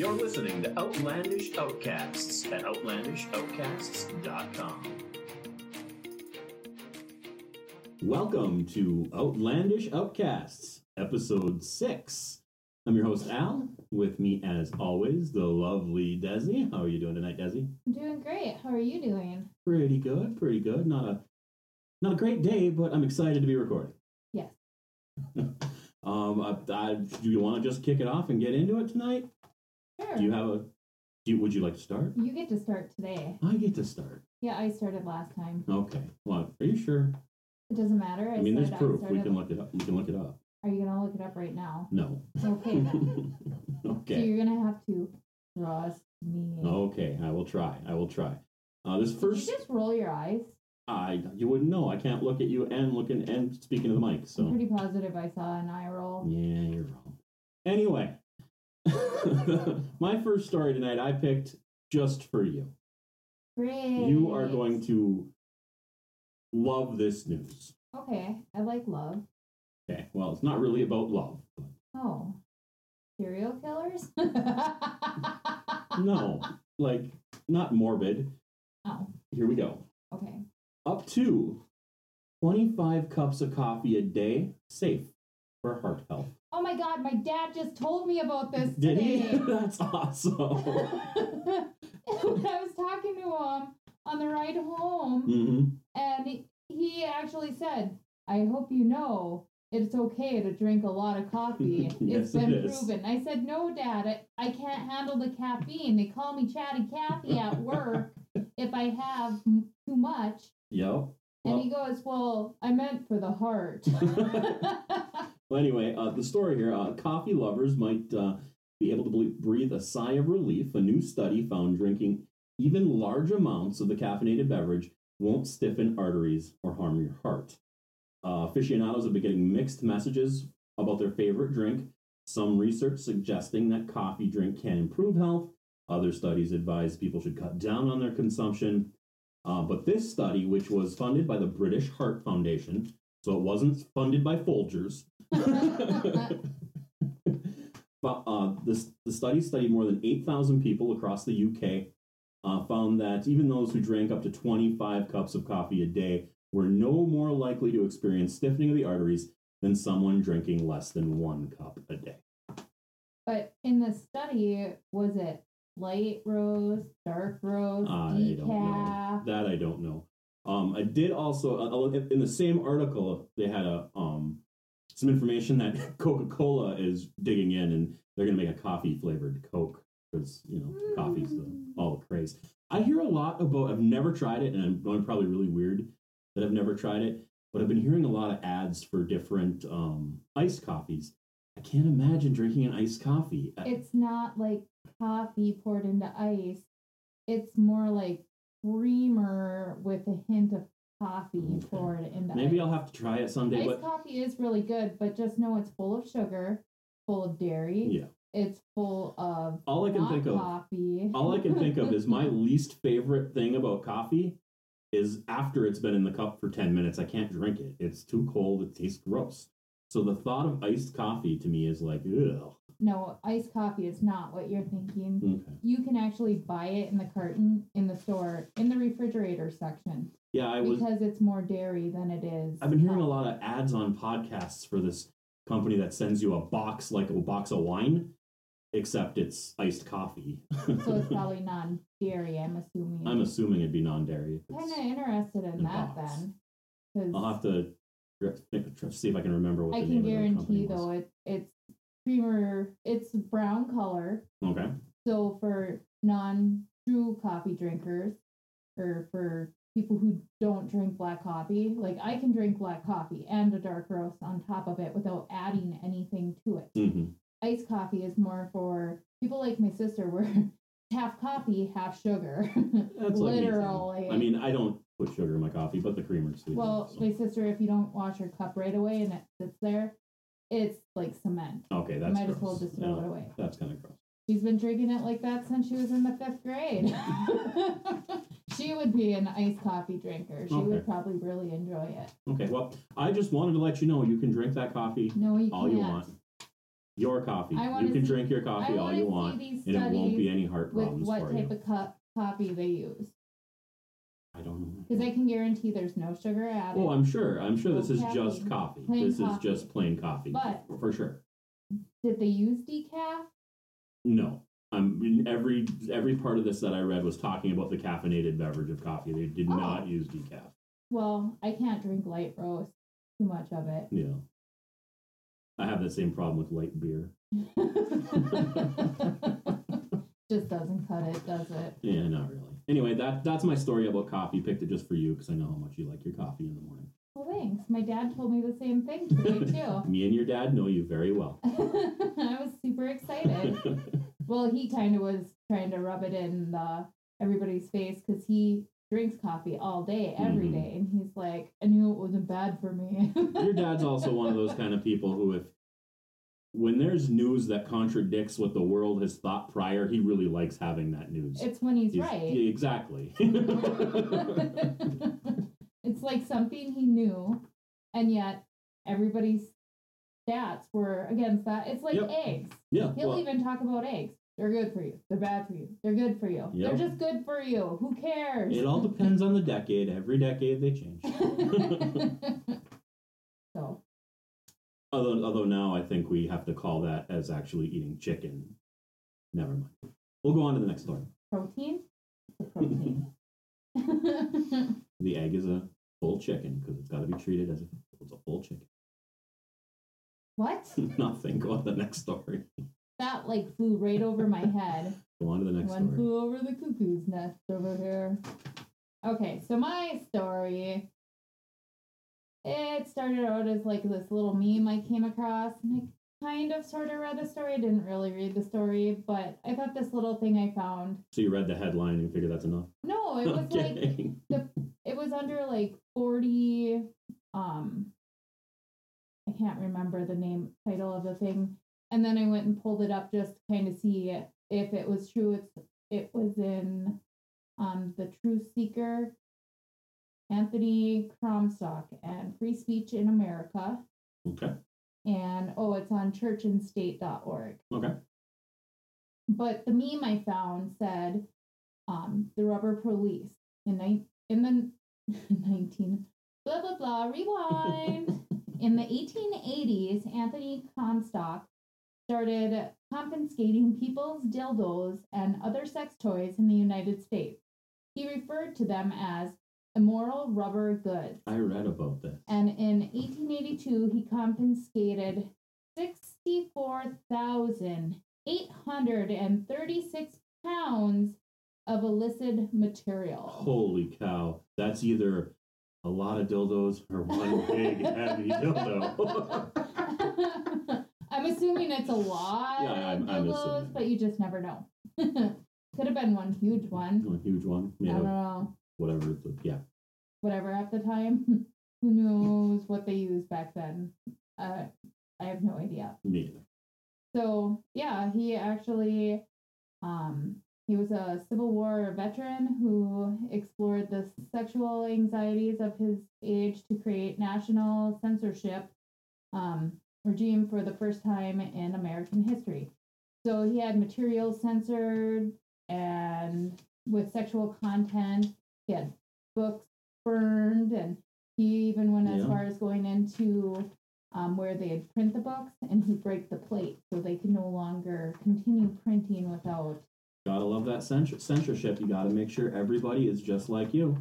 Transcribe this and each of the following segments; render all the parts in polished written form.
You're listening to Outlandish Outcasts at outlandishoutcasts.com. Welcome to Outlandish Outcasts, Episode 6. I'm your host, Al. With me, as always, the lovely Desi. How are you doing tonight, Desi? I'm doing great. How are you doing? Pretty good, pretty good. Not a great day, but I'm excited to be recording. Yes. Do you want to just kick it off and get into it tonight? Sure. Would you like to start? You get to start today. I get to start. Yeah, I started last time. Okay. Well, are you sure? It doesn't matter. I mean, there's proof. We can look it up. Are you going to look it up right now? No. Okay, then. Okay. So you're going to have to trust me. Okay, I will try. Did you just roll your eyes? You wouldn't know. I can't look at you and speaking to the mic. So I'm pretty positive I saw an eye roll. Yeah, you're wrong. Anyway, my first story tonight I picked just for you. Great. You are going to love this news. Okay, I like love. Okay, well, it's not really about love. Oh, serial killers? No, not morbid. Oh. Here we go. Okay. Up to 25 cups of coffee a day, safe for heart health. Oh my God, my dad just told me about this today. Did he? That's awesome. When I was talking to him on the ride home, mm-hmm. and he actually said, I hope you know it's okay to drink a lot of coffee. Yes, it's been proven. I said, no, Dad, I can't handle the caffeine. They call me Chatty Cathy at work if I have too much. Yep. And he goes, well, I meant for the heart. Well, anyway, the story here, coffee lovers might be able to breathe a sigh of relief. A new study found drinking even large amounts of the caffeinated beverage won't stiffen arteries or harm your heart. Aficionados have been getting mixed messages about their favorite drink. Some research suggesting that coffee drink can improve health. Other studies advise people should cut down on their consumption. But this study, which was funded by the British Heart Foundation, so it wasn't funded by Folgers, but the study studied more than 8,000 people across the UK, found that even those who drank up to 25 cups of coffee a day were no more likely to experience stiffening of the arteries than someone drinking less than one cup a day. But in the study, was it light roast, dark roast, decaf? I don't know. I did also, in the same article, they had some information that Coca-Cola is digging in and they're going to make a coffee-flavored Coke because, coffee's all the craze. I hear a lot about, I've never tried it, and I'm probably really weird that I've never tried it, but I've been hearing a lot of ads for different iced coffees. I can't imagine drinking an iced coffee. It's not like coffee poured into ice. It's more like creamer with a hint of coffee poured into ice. Maybe I'll have to try it someday. Iced coffee is really good, but just know it's full of sugar, full of dairy. Yeah. It's full of coffee. All I can think of is my least favorite thing about coffee is after it's been in the cup for 10 minutes, I can't drink it. It's too cold. It tastes gross. So the thought of iced coffee to me is like, ugh. No, iced coffee is not what you're thinking. Okay. You can actually buy it in the carton, in the store, in the refrigerator section. Yeah, because it's more dairy than it is. I've been hearing a lot of ads on podcasts for this company that sends you a box of wine, except it's iced coffee. So it's probably non-dairy, I'm assuming. I'm assuming it'd be non-dairy. I'm kind of interested in that box. Then. I'll have to see if I can remember what the name of the company was. I can guarantee, though, it's creamer. It's brown color. Okay. So for non-true coffee drinkers, or for people who don't drink black coffee, I can drink black coffee and a dark roast on top of it without adding anything to it. Mm-hmm. Iced coffee is more for people like my sister, where half coffee, half sugar. That's literally. I mean, I don't put sugar in my coffee, but the creamer's sweet. Well, my sister, if you don't wash your cup right away and it sits there, it's like cement. Okay, that's gross. Might as well just throw it away. That's kind of gross. She's been drinking it like that since she was in the 5th grade. She would be an iced coffee drinker. She would probably really enjoy it. Okay, well, I just wanted to let you know you can drink that coffee all you want. your coffee. You can drink your coffee all you want, and it won't be any heart problems for you. With what type of coffee they use. I don't know. Because I can guarantee there's no sugar added. Oh, I'm sure this is just coffee. This is just plain coffee. But for sure. Did they use decaf? No. Every part of this that I read was talking about the caffeinated beverage of coffee. They did not use decaf. Well, I can't drink light roast. Too much of it. Yeah. I have that same problem with light beer. Just doesn't cut it, does it? Yeah, not really. Anyway, that's my story about coffee. Picked it just for you because I know how much you like your coffee in the morning. Well, thanks. My dad told me the same thing today, too. Me and your dad know you very well. I was super excited. Well, he kind of was trying to rub it in everybody's face because he drinks coffee all day, every day. And he's like, I knew it wasn't bad for me. Your dad's also one of those kind of people who when there's news that contradicts what the world has thought prior, he really likes having that news. It's when he's right. Exactly. It's like something he knew, and yet everybody's stats were against that. It's like eggs. Yeah, he'll even talk about eggs. They're good for you. They're bad for you. They're good for you. Yep. They're just good for you. Who cares? It all depends on the decade. Every decade they change. So. Although now I think we have to call that as actually eating chicken. Never mind. We'll go on to the next story. Protein? The egg is a full chicken because it's got to be treated as if it's a full chicken. What? Nothing. Go on to the next story. That flew right over my head. Go on to the next story. One flew over the cuckoo's nest over here. Okay, so my story... It started out as this little meme I came across, and I kind of sort of read the story. I didn't really read the story, but I thought this little thing I found. So you read the headline and figured that's enough? No, it was it was under 40. I can't remember the title of the thing, and then I went and pulled it up just to kind of see if it was true. It was in the Truth Seeker. Anthony Comstock and Free Speech in America. Okay. And, it's on churchandstate.org. Okay. But the meme I found said, the rubber police in the 1880s, Anthony Comstock started confiscating people's dildos and other sex toys in the United States. He referred to them as immoral rubber goods. I read about this. And in 1882, he confiscated 64,836 pounds of illicit material. Holy cow. That's either a lot of dildos or one big heavy dildo. I'm assuming it's a lot of dildos, but you just never know. Could have been one huge one. One huge one. Yeah. I don't know. Whatever at the time. Who knows what they used back then? I have no idea. Neither. So he actually, he was a Civil War veteran who explored the sexual anxieties of his age to create national censorship regime for the first time in American history. So he had material censored and with sexual content. He had books burned, and he even went as far as going into where they'd print the books, and he'd break the plate so they could no longer continue printing without... Gotta love that censorship. You gotta make sure everybody is just like you.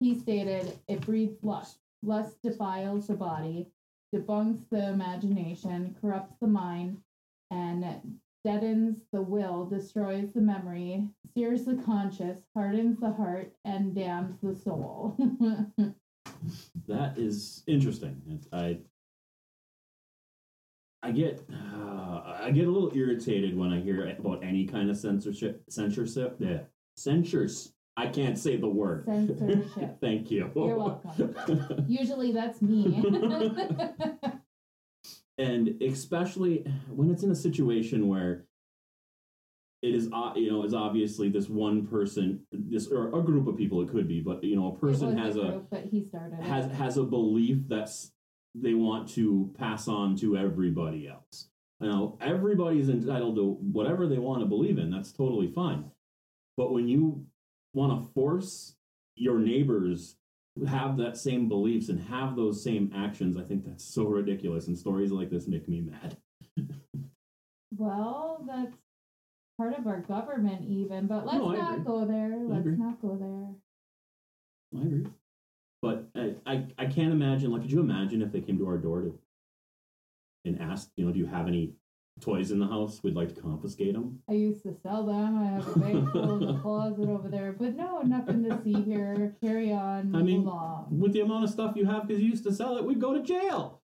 He stated, it breeds lust. Lust defiles the body, debunks the imagination, corrupts the mind, and... deadens the will, destroys the memory, sears the conscience, hardens the heart, and damns the soul. That is interesting. I get a little irritated when I hear about any kind of censorship. Yeah, censors. I can't say the word. Censorship. Thank you. You're welcome. Usually that's me. And especially when it's in a situation where it is, it's obviously this one person, or a group of people. It could be, but a person has a belief that they want to pass on to everybody else. Now, everybody's entitled to whatever they want to believe in. That's totally fine. But when you want to force your neighbors to have that same beliefs and have those same actions, I think that's so ridiculous. And stories like this make me mad. Well, that's part of our government even. But let's not go there. Let's not go there. I agree. But I can't imagine, like, could you imagine if they came to our door and asked, you know, do you have any toys in the house? We'd like to confiscate them. I used to sell them. I have a big closet over there. But no, nothing to see here. Carry on. I mean, along. With the amount of stuff you have because you used to sell it, we'd go to jail.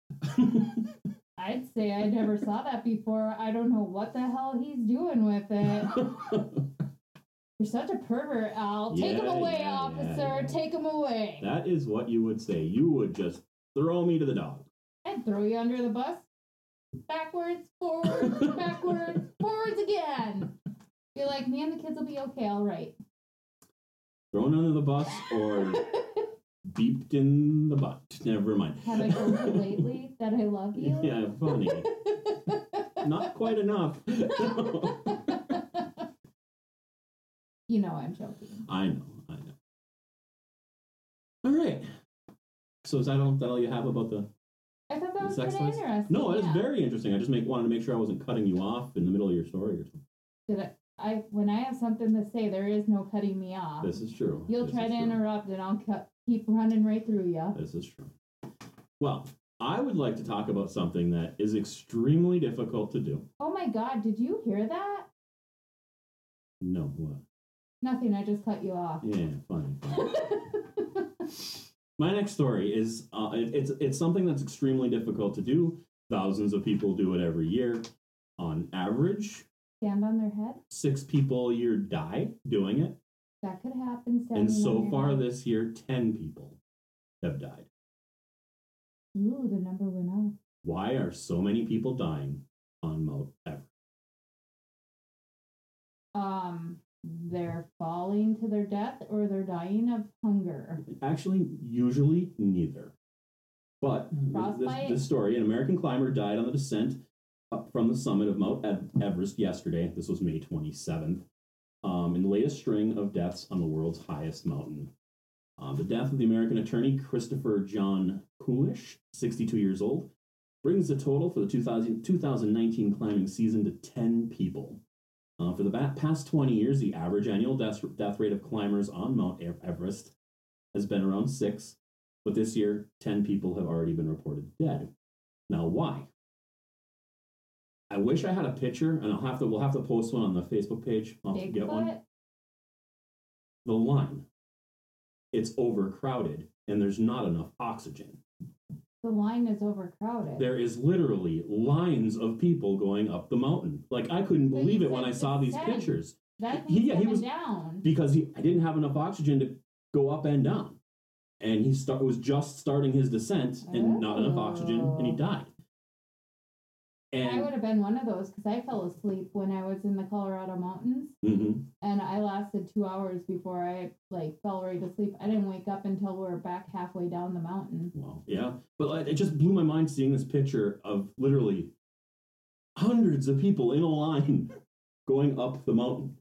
I'd say I never saw that before. I don't know what the hell he's doing with it. You're such a pervert, Al. Take him away, officer. Yeah. Take him away. That is what you would say. You would just throw me to the dog. I'd throw you under the bus. Backwards, forwards, backwards, forwards again. You're like, man, the kids will be okay. All right. Thrown under the bus or beeped in the butt. Never mind. Have I told you lately that I love you? Yeah, funny. Not quite enough. No. You know I'm joking. I know. All right. So is that all you have about the I thought that was pretty interesting. No, it was very interesting. I just wanted to make sure I wasn't cutting you off in the middle of your story or something. When I have something to say, there is no cutting me off. This is true. You'll try to interrupt and I'll keep running right through you. This is true. Well, I would like to talk about something that is extremely difficult to do. Oh my God, did you hear that? No, what? Nothing, I just cut you off. Yeah, fine. My next story is, it's something that's extremely difficult to do. Thousands of people do it every year. On average. Stand on their head? 6 people a year die doing it. That could happen. And so far this year, 10 people have died. Ooh, the number went up. Why are so many people dying on Mount Everest? They're falling to their death or they're dying of hunger. Actually, usually neither. But this story, an American climber died on the descent up from the summit of Mount Everest yesterday. This was May 27th, in the latest string of deaths on the world's highest mountain. The death of the American attorney Christopher John Kulish, 62 years old, brings the total for the 2019 climbing season to 10 people. For the past 20 years, the average annual death rate of climbers on Mount Everest has been around 6, but this year, 10 people have already been reported dead. Now, why? I wish I had a picture, and we'll have to post one on the Facebook page. I'll have to get one. The line. It's overcrowded, and there's not enough oxygen. The line is overcrowded. There is literally lines of people going up the mountain. Like, I couldn't believe it when I saw these pictures. That means he was down. Because I didn't have enough oxygen to go up and down. And he was just starting his descent and not enough oxygen, and he died. And I would have been one of those because I fell asleep when I was in the Colorado mountains. Mm-hmm. And I lasted 2 hours before I fell right asleep. I didn't wake up until we were back halfway down the mountain. Wow. Yeah. But it just blew my mind seeing this picture of literally hundreds of people in a line going up the mountain.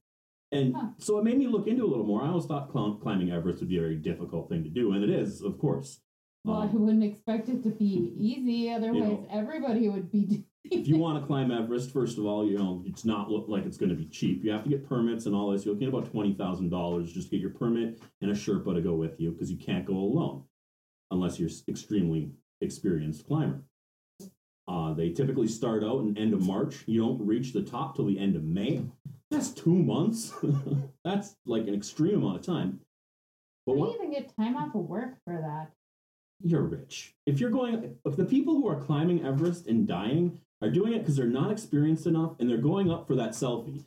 And so it made me look into it a little more. I always thought climbing Everest would be a very difficult thing to do. And it is, of course. Well, I wouldn't expect it to be easy. Otherwise, everybody would be doing it. If you want to climb Everest, first of all, it's not look like it's going to be cheap. You have to get permits and all this. You'll get about $20,000 just to get your permit and a Sherpa to go with you because you can't go alone unless you're an extremely experienced climber. They typically start out in end of March. You don't reach the top till the end of May. That's 2 months. That's like an extreme amount of time. But you even get time off of work for that. You're rich. If the people who are climbing Everest and dying are doing it because they're not experienced enough and they're going up for that selfie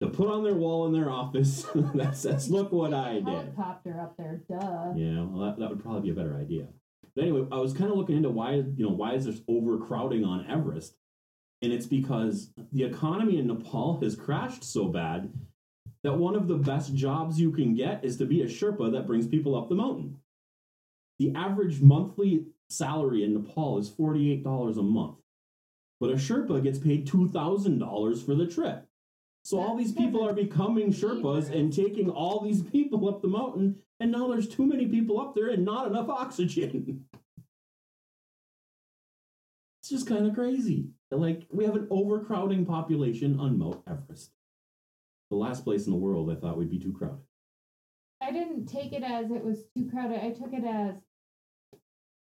to put on their wall in their office that says, look what I did. Helicopter up there, duh. Yeah, well, that would probably be a better idea. But anyway, I was kind of looking into why is there overcrowding on Everest? And it's because the economy in Nepal has crashed so bad that one of the best jobs you can get is to be a Sherpa that brings people up the mountain. The average monthly salary in Nepal is $48 a month. But a Sherpa gets paid $2,000 for the trip. So all these people are becoming Sherpas and taking all these people up the mountain, and now there's too many people up there and not enough oxygen. It's just kind of crazy. Like, we have an overcrowding population on Mount Everest. The last place in the world I thought would be too crowded. I didn't take it as it was too crowded. I took it as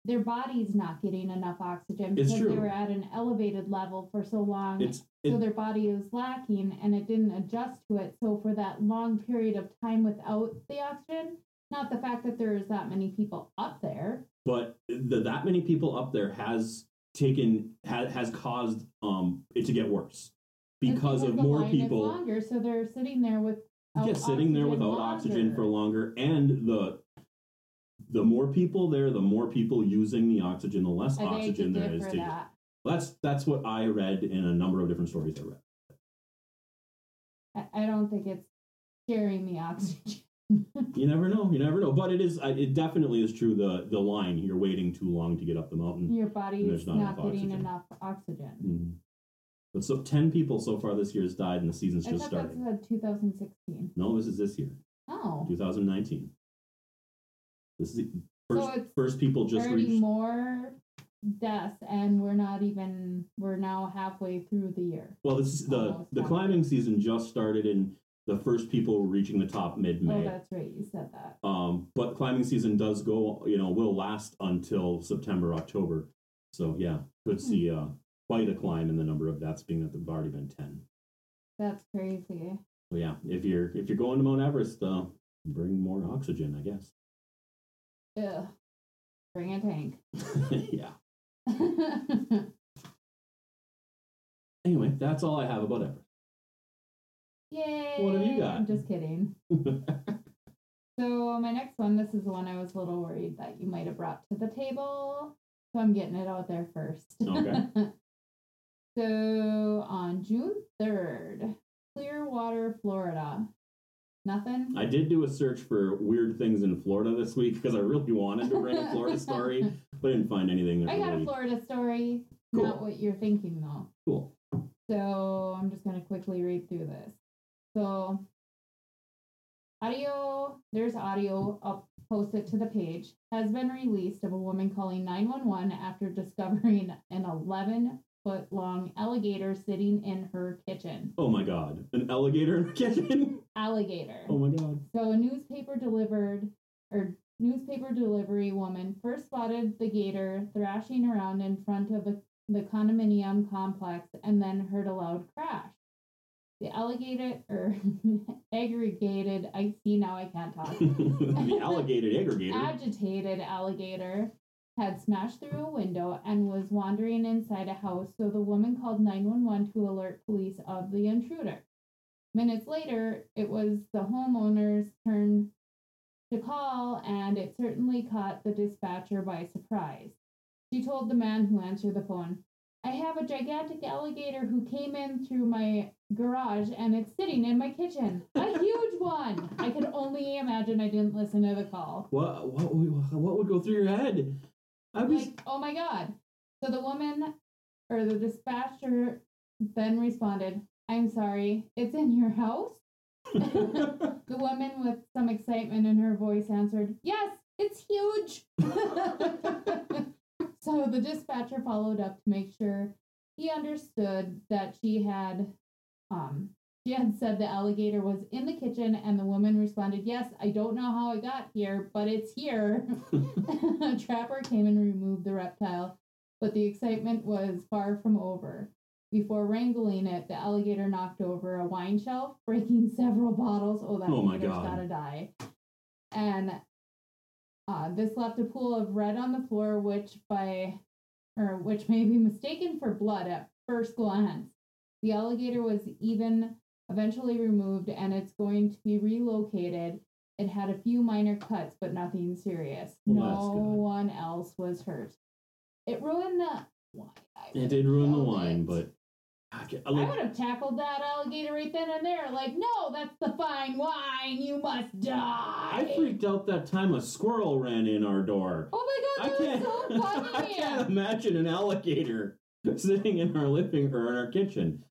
their body's not getting enough oxygen because they were at an elevated level for so long. So their body is lacking and it didn't adjust to it. So for that long period of time without the oxygen, not the fact that there's that many people up there. But that many people up there has caused it to get worse because of more people. Longer, so they're sitting there with oxygen for longer, and the more people there, the more people using the oxygen, the less oxygen there is to get. That's what I read in a number of different stories I read. I don't think it's sharing the oxygen. You never know. But it definitely is true. The line, you're waiting too long to get up the mountain. Your body is not getting enough oxygen. Mm-hmm. But so 10 people so far this year has died, and the season's just started. I thought that was 2016. No, this is this year. Oh. 2019. This is the first people just reached. More deaths, and we're now halfway through the year. Well, this is the climbing season just started, and the first people were reaching the top mid-May. Oh, that's right. You said that. But climbing season does go, will last until September, October. So yeah, could see quite a climb in the number of deaths, being that there've already been 10. That's crazy. So yeah, if you're going to Mount Everest, bring more oxygen, I guess. Yeah, bring a tank. Yeah. Anyway, that's all I have about Everest. Yay! What have you got? I'm just kidding. So my next one, this is the one I was a little worried that you might have brought to the table. So I'm getting it out there first. Okay. So on June 3rd, Clearwater, Florida. Nothing? I did do a search for weird things in Florida this week because I really wanted to bring a Florida story, but I didn't find anything. I got a Florida story. Cool. Not what you're thinking, though. Cool. So I'm just going to quickly read through this. So audio, I'll post it to the page, has been released of a woman calling 911 after discovering an 11-foot-long alligator sitting in her kitchen. Oh, my God. An alligator in her kitchen? Alligator. Oh, my God. So a newspaper delivery woman first spotted the gator thrashing around in front of the condominium complex, and then heard a loud crash. The alligator aggregated. I see now I can't talk. The agitated alligator had smashed through a window and was wandering inside a house. So the woman called 911 to alert police of the intruder. Minutes later, it was the homeowner's turn to call, and it certainly caught the dispatcher by surprise. She told the man who answered the phone, "I have a gigantic alligator who came in through my garage, and it's sitting in my kitchen. A huge one." I could only imagine. I didn't listen to the call. What would go through your head? I was like, oh my God. So the woman, or the dispatcher, then responded, "I'm sorry, it's in your house?" The woman, with some excitement in her voice, answered, "Yes, it's huge." So the dispatcher followed up to make sure he understood that she had said the alligator was in the kitchen, and the woman responded, "Yes, I don't know how it got here, but it's here." A trapper came and removed the reptile, but the excitement was far from over. Before wrangling it, the alligator knocked over a wine shelf, breaking several bottles. Oh, that alligator's gotta die. And this left a pool of red on the floor, which may be mistaken for blood at first glance. The alligator was even eventually removed, and it's going to be relocated. It had a few minor cuts, but nothing serious. Well, no one else was hurt. It ruined the wine. It did ruin the wine, but I would have tackled that alligator right then and there. Like, no, that's the fine wine. You must die. I freaked out that time a squirrel ran in our door. Oh my God, that was so funny. I can't imagine an alligator. sitting in our living or in our kitchen.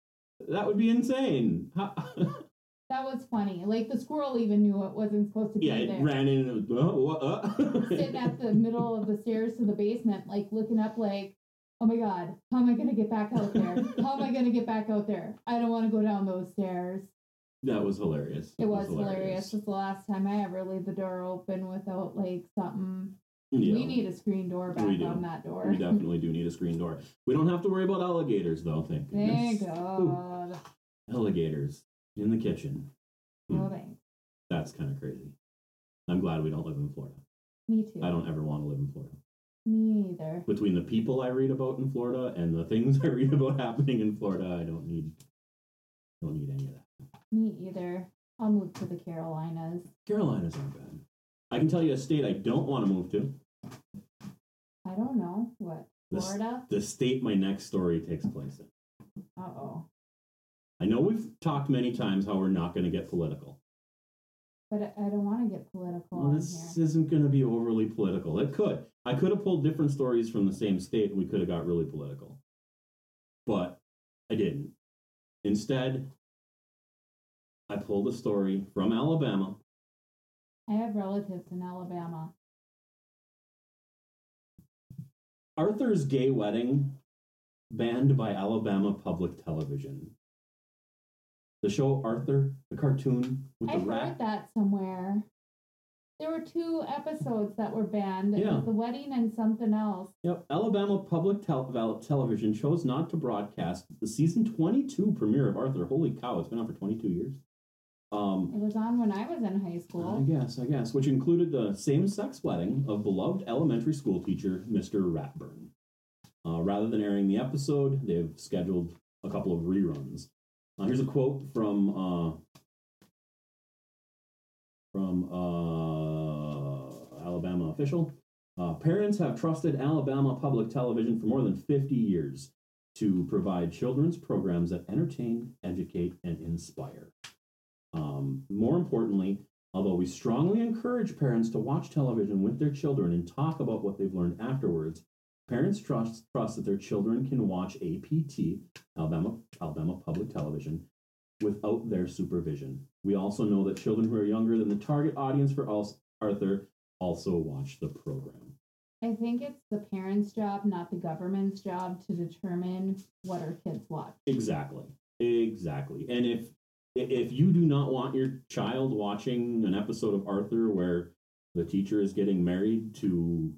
That would be insane. That was funny. Like, the squirrel even knew it wasn't supposed to be there. Yeah, it ran in and it was... Sitting at the middle of the stairs to the basement, like, looking up like, oh my God, how am I going to get back out there? I don't want to go down those stairs. That was hilarious. It was hilarious. It's the last time I ever leave the door open without, like, something... Yeah. We need a screen door back on that door. We definitely do need a screen door. We don't have to worry about alligators, though, thank goodness. Thank God. Ooh. Alligators. In the kitchen. No thanks. That's kind of crazy. I'm glad we don't live in Florida. Me too. I don't ever want to live in Florida. Me either. Between the people I read about in Florida and the things I read about happening in Florida, I don't need any of that. Me either. I'll move to the Carolinas. Carolinas aren't bad. I can tell you a state I don't want to move to. I don't know. What? Florida? The state my next story takes place in. Uh-oh. I know we've talked many times how we're not going to get political. But I don't want to get political on here. This isn't going to be overly political. It could. I could have pulled different stories from the same state and we could have got really political. But I didn't. Instead, I pulled a story from Alabama. I have relatives in Alabama. Arthur's gay wedding banned by Alabama Public Television. The show Arthur, the cartoon with the rat. I heard that somewhere. There were two episodes that were banned. Yeah. It was the wedding and something else. Yep. Alabama Public Television chose not to broadcast the season 22 premiere of Arthur. Holy cow, it's been on for 22 years. It was on when I was in high school. I guess. Which included the same-sex wedding of beloved elementary school teacher, Mr. Ratburn. Rather than airing the episode, they've scheduled a couple of reruns. Here's a quote from Alabama official. Parents have trusted Alabama Public Television for more than 50 years to provide children's programs that entertain, educate, and inspire. More importantly, although we strongly encourage parents to watch television with their children and talk about what they've learned afterwards, parents trust that their children can watch APT, Alabama Public Television, without their supervision. We also know that children who are younger than the target audience for Arthur also watch the program. I think it's the parents' job, not the government's job, to determine what our kids watch. Exactly. And if you do not want your child watching an episode of Arthur where the teacher is getting married to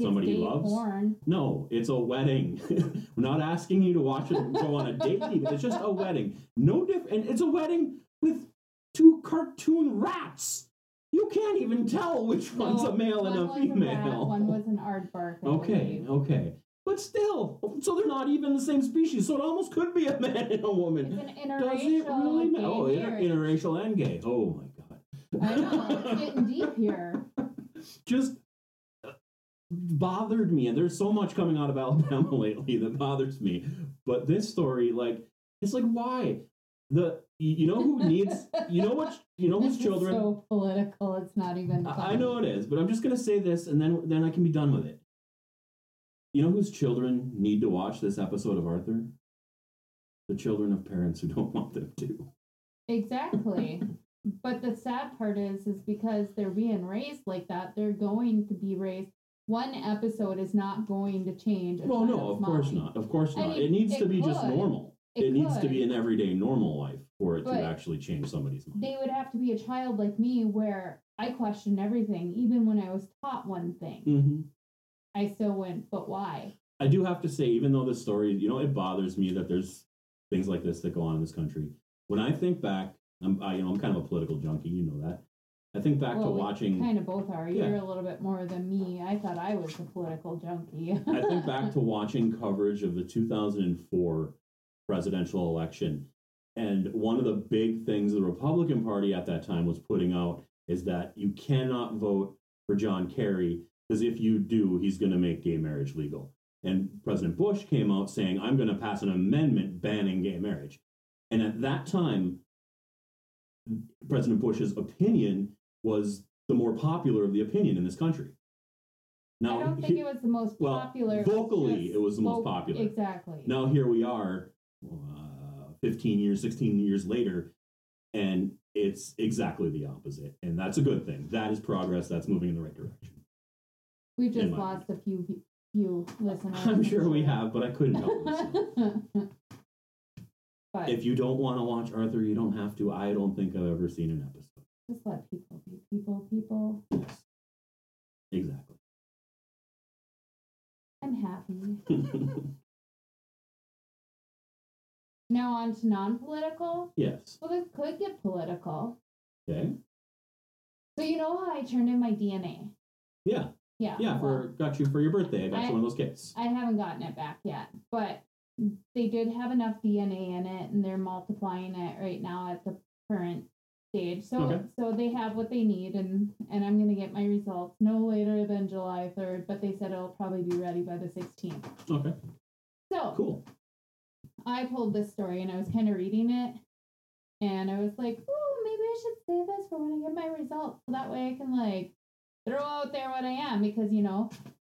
somebody he loves. Porn. No, it's a wedding. We're not asking you to watch it and go on a date. It's just a wedding. No different. And it's a wedding with two cartoon rats. You can't even tell which one's a male and a female. A rat, one was an aardvark. Okay. But still, so they're not even the same species. So it almost could be a man and a woman. It's an interracial. Does it really matter? Oh, interracial and gay. Oh my God. I know, it's getting deep here. Just bothered me, and there's so much coming out of Alabama lately that bothers me. But this story, why? Whose children? It's so political, it's not even funny. I know it is, but I'm just gonna say this, and then I can be done with it. You know whose children need to watch this episode of Arthur? The children of parents who don't want them to. Exactly. But the sad part is because they're being raised like that, they're going to be raised. One episode is not going to change. Well, no, of course not. Of course not. It needs to be just normal. It needs to be an everyday normal life for it to actually change somebody's mind. They would have to be a child like me where I questioned everything, even when I was taught one thing. Mm-hmm. I still went, but why? I do have to say, even though this story, it bothers me that there's things like this that go on in this country. When I think back, I'm kind of a political junkie, you know that. I think back to watching... kind of both are. Yeah. You're a little bit more than me. I thought I was a political junkie. I think back to watching coverage of the 2004 presidential election. And one of the big things the Republican Party at that time was putting out is that you cannot vote for John Kerry because if you do, he's going to make gay marriage legal. And President Bush came out saying, I'm going to pass an amendment banning gay marriage. And at that time... President Bush's opinion was the more popular of the opinion in this country. Now, I don't think it was the most popular. Vocally, it was the most popular. Exactly. Now here we are, 15 years, 16 years later, and it's exactly the opposite. And that's a good thing. That is progress. That's moving in the right direction. We've just lost a few listeners. I'm sure we have, but I couldn't help myself. But if you don't want to watch Arthur, you don't have to. I don't think I've ever seen an episode. Just let people be people. Yes. Exactly. I'm happy. Now on to non-political? Yes. Well, this could get political. Okay. So you know how I turned in my DNA? Yeah. Yeah. Yeah, got you for your birthday. I got you one of those kits. I haven't gotten it back yet, but they did have enough DNA in it, and they're multiplying it right now at the current stage. So okay. So they have what they need, and I'm going to get my results no later than July 3rd, but they said it'll probably be ready by the 16th. Okay. So. Cool. I pulled this story, and I was kind of reading it, and I was like, "Ooh, maybe I should save this for when I get my results, so that way I can, like, throw out there what I am," because, you know,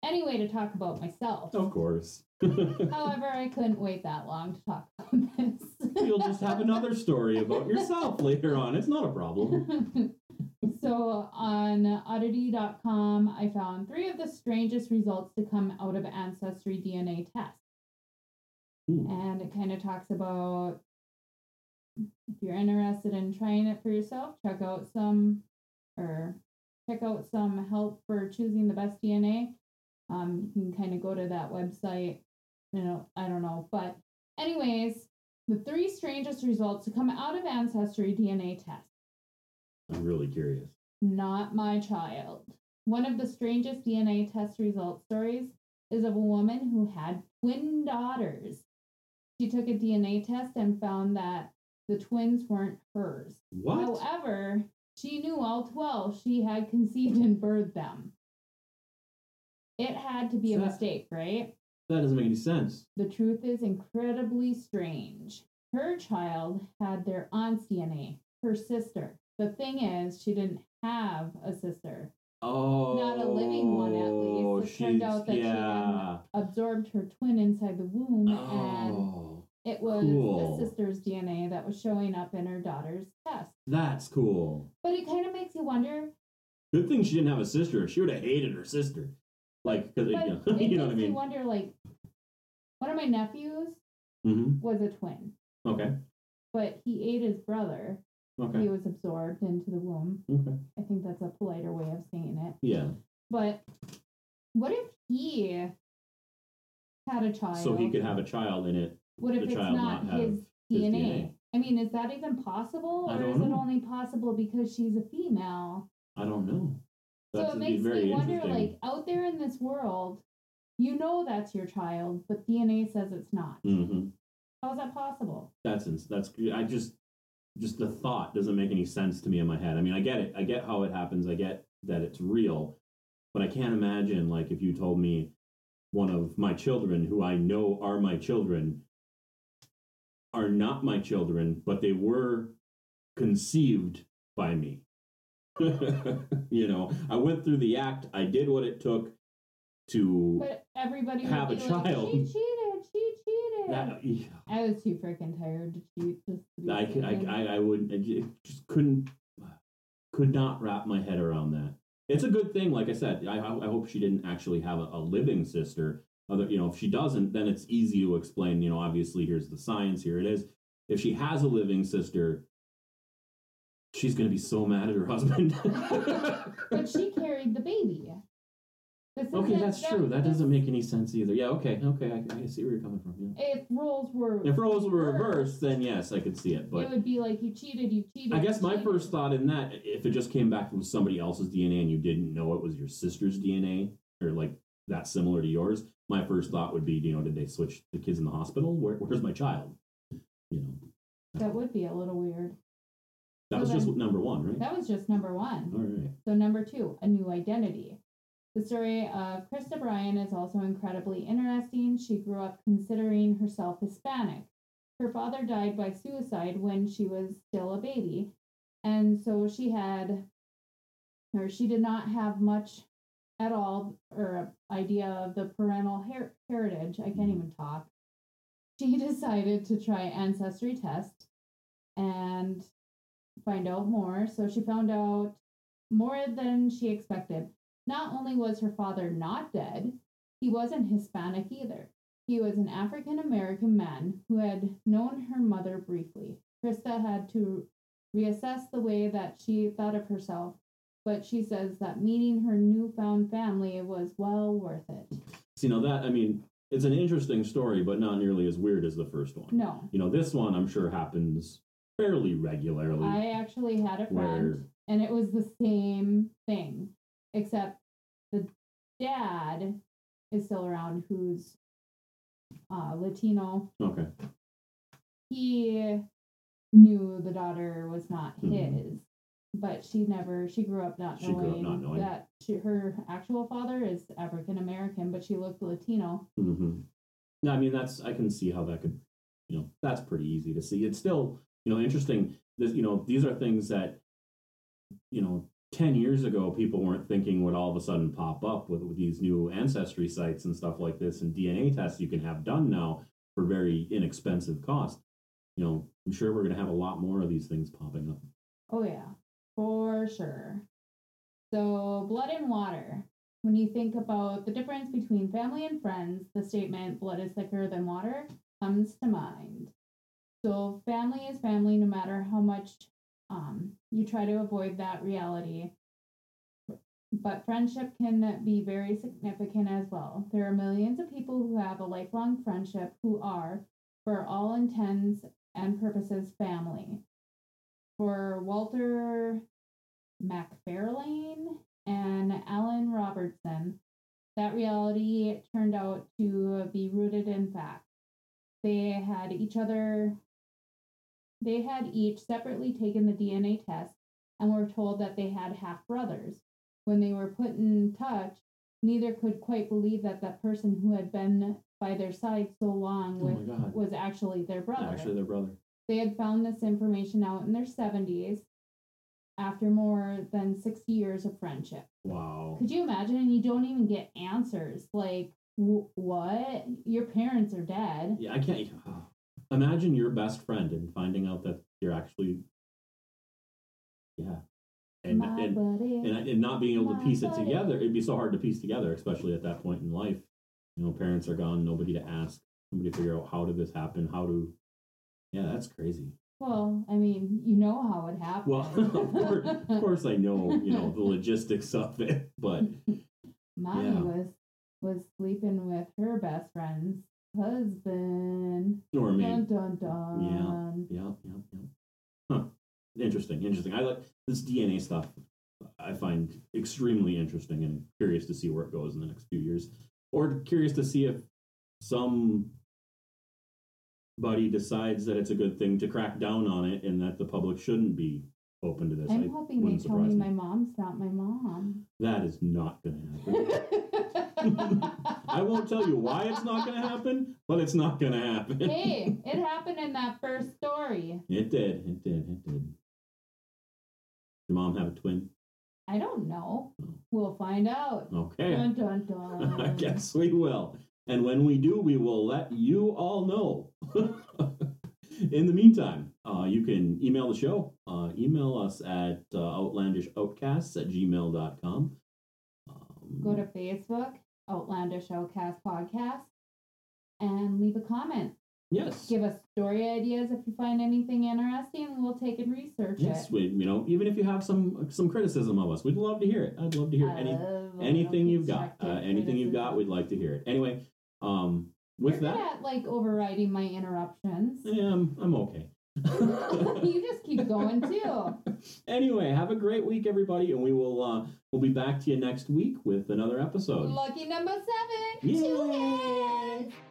any way to talk about myself. Of course. However, I couldn't wait that long to talk about this. You'll just have another story about yourself later on. It's not a problem. So on oddity.com, I found 3 of the strangest results to come out of Ancestry DNA tests. And it kind of talks about, if you're interested in trying it for yourself, check out some help for choosing the best DNA. You can kind of go to that website. You know, I don't know. But anyways, the 3 strangest results to come out of Ancestry DNA tests. I'm really curious. Not my child. One of the strangest DNA test result stories is of a woman who had twin daughters. She took a DNA test and found that the twins weren't hers. What? However, she knew all 12 she had conceived and birthed them. It had to be a mistake, right? That doesn't make any sense. The truth is incredibly strange. Her child had their aunt's DNA, her sister. The thing is, she didn't have a sister. Oh, not a living one, at least. It turned out that she absorbed her twin inside the womb, and it was the sister's DNA that was showing up in her daughter's test. That's cool. But it kind of makes you wonder. Good thing she didn't have a sister. She would have hated her sister. Like, because you know what I mean. It makes you wonder. Like, one of my nephews was a twin. Okay. But he ate his brother. Okay. He was absorbed into the womb. Okay. I think that's a politer way of saying it. Yeah. But what if he had a child? So he could have a child in it. What if it's not his DNA? I mean, is that even possible? Or is it only possible because she's a female? I don't know. So it makes me wonder, like, out there in this world, you know that's your child, but DNA says it's not. Mm-hmm. How is that possible? Just the thought doesn't make any sense to me in my head. I mean, I get it. I get how it happens. I get that it's real. But I can't imagine, like, if you told me one of my children, who I know are my children, are not my children, but they were conceived by me. You know, I went through the act. I did what it took to have a child. Like, she cheated. I was too freaking tired to cheat. I could not wrap my head around that. It's a good thing, like I said. I hope she didn't actually have a living sister. Other, you know, if she doesn't, then it's easy to explain. You know, obviously, here's the science. Here it is. If she has a living sister, she's going to be so mad at her husband. But she carried the baby. Okay, that's true. That doesn't make any sense either. Yeah, okay. I see where you're coming from. Yeah. If roles were reversed, then yes, I could see it. But it would be like, you cheated. I guess my first thought in that, if it just came back from somebody else's DNA and you didn't know it was your sister's DNA, or like that similar to yours, my first thought would be, you know, did they switch the kids in the hospital? Where's my child? You know. That would be a little weird. That was just number 1, right? That was just number 1. All right. So number 2, a new identity. The story of Krista Bryan is also incredibly interesting. She grew up considering herself Hispanic. Her father died by suicide when she was still a baby, and so she did not have much at all, or idea of the parental heritage, I can't even talk, she decided to try Ancestry Test and find out more. So she found out more than she expected. Not only was her father not dead, he wasn't Hispanic either. He was an African-American man who had known her mother briefly. Krista had to reassess the way that she thought of herself, but she says that meeting her newfound family was well worth it. See, now that, I mean, it's an interesting story, but not nearly as weird as the first one. No. You know, this one, I'm sure, happens fairly regularly. I actually had a friend, and it was the same thing, except the dad is still around, who's Latino. Okay. He knew the daughter was not his, but she grew up not knowing that her actual father is African American, but she looked Latino. Mm-hmm. No, I mean, I can see how that could, you know, that's pretty easy to see. It's still, you know, interesting. This, you know, these are things that, you know, 10 years ago, people weren't thinking would all of a sudden pop up with these new ancestry sites and stuff like this, and DNA tests you can have done now for very inexpensive cost. You know, I'm sure we're going to have a lot more of these things popping up. Oh, yeah, for sure. So, blood and water. When you think about the difference between family and friends, the statement, blood is thicker than water, comes to mind. So, family is family no matter how much you try to avoid that reality, but friendship can be very significant as well. There are millions of people who have a lifelong friendship who are, for all intents and purposes, family. For Walter MacFarlane and Alan Robertson, that reality turned out to be rooted in fact. They had each separately taken the DNA test and were told that they had half-brothers. When they were put in touch, neither could quite believe that that person who had been by their side so long was actually their brother. Actually their brother. They had found this information out in their 70s after more than 60 years of friendship. Wow. Could you imagine? And you don't even get answers. Like, what? Your parents are dead. Yeah, I can't... Imagine your best friend and finding out that you're actually, and not being able to piece it together. It'd be so hard to piece together, especially at that point in life. You know, parents are gone, nobody to ask, nobody to figure out how did this happen, that's crazy. Well, I mean, you know how it happened. Well, of course I know, you know, the logistics of it, but. Mommy was sleeping with her best friend's husband. Or me. Dun, dun, dun. Yeah. Huh. Interesting. I like this DNA stuff. I find extremely interesting and curious to see where it goes in the next few years. Or curious to see if somebody decides that it's a good thing to crack down on it and that the public shouldn't be open to this. I'm hoping they tell me my mom's not my mom. That is not going to happen. I won't tell you why it's not going to happen, but it's not going to happen. Hey, it happened in that first story. It did. Your mom have a twin? I don't know. No. We'll find out. Okay. Dun, dun, dun. I guess we will. And when we do, we will let you all know. In the meantime, you can email the show. Email us at outlandishoutcasts@gmail.com. Go to Facebook. Outlandish Outcast Podcast, and leave a comment. Yes. Give us story ideas if you find anything interesting. We'll take and research it. Yes, even if you have some criticism of us, we'd love to hear it. I'd love to hear anything you've got. Anything you've got, we'd like to hear it. Anyway, with that, overriding my interruptions. Yeah, I'm okay. You just keep going too. Anyway, have a great week, everybody, and we will we'll be back to you next week with another episode. Lucky number 7. Yay! 2 heads.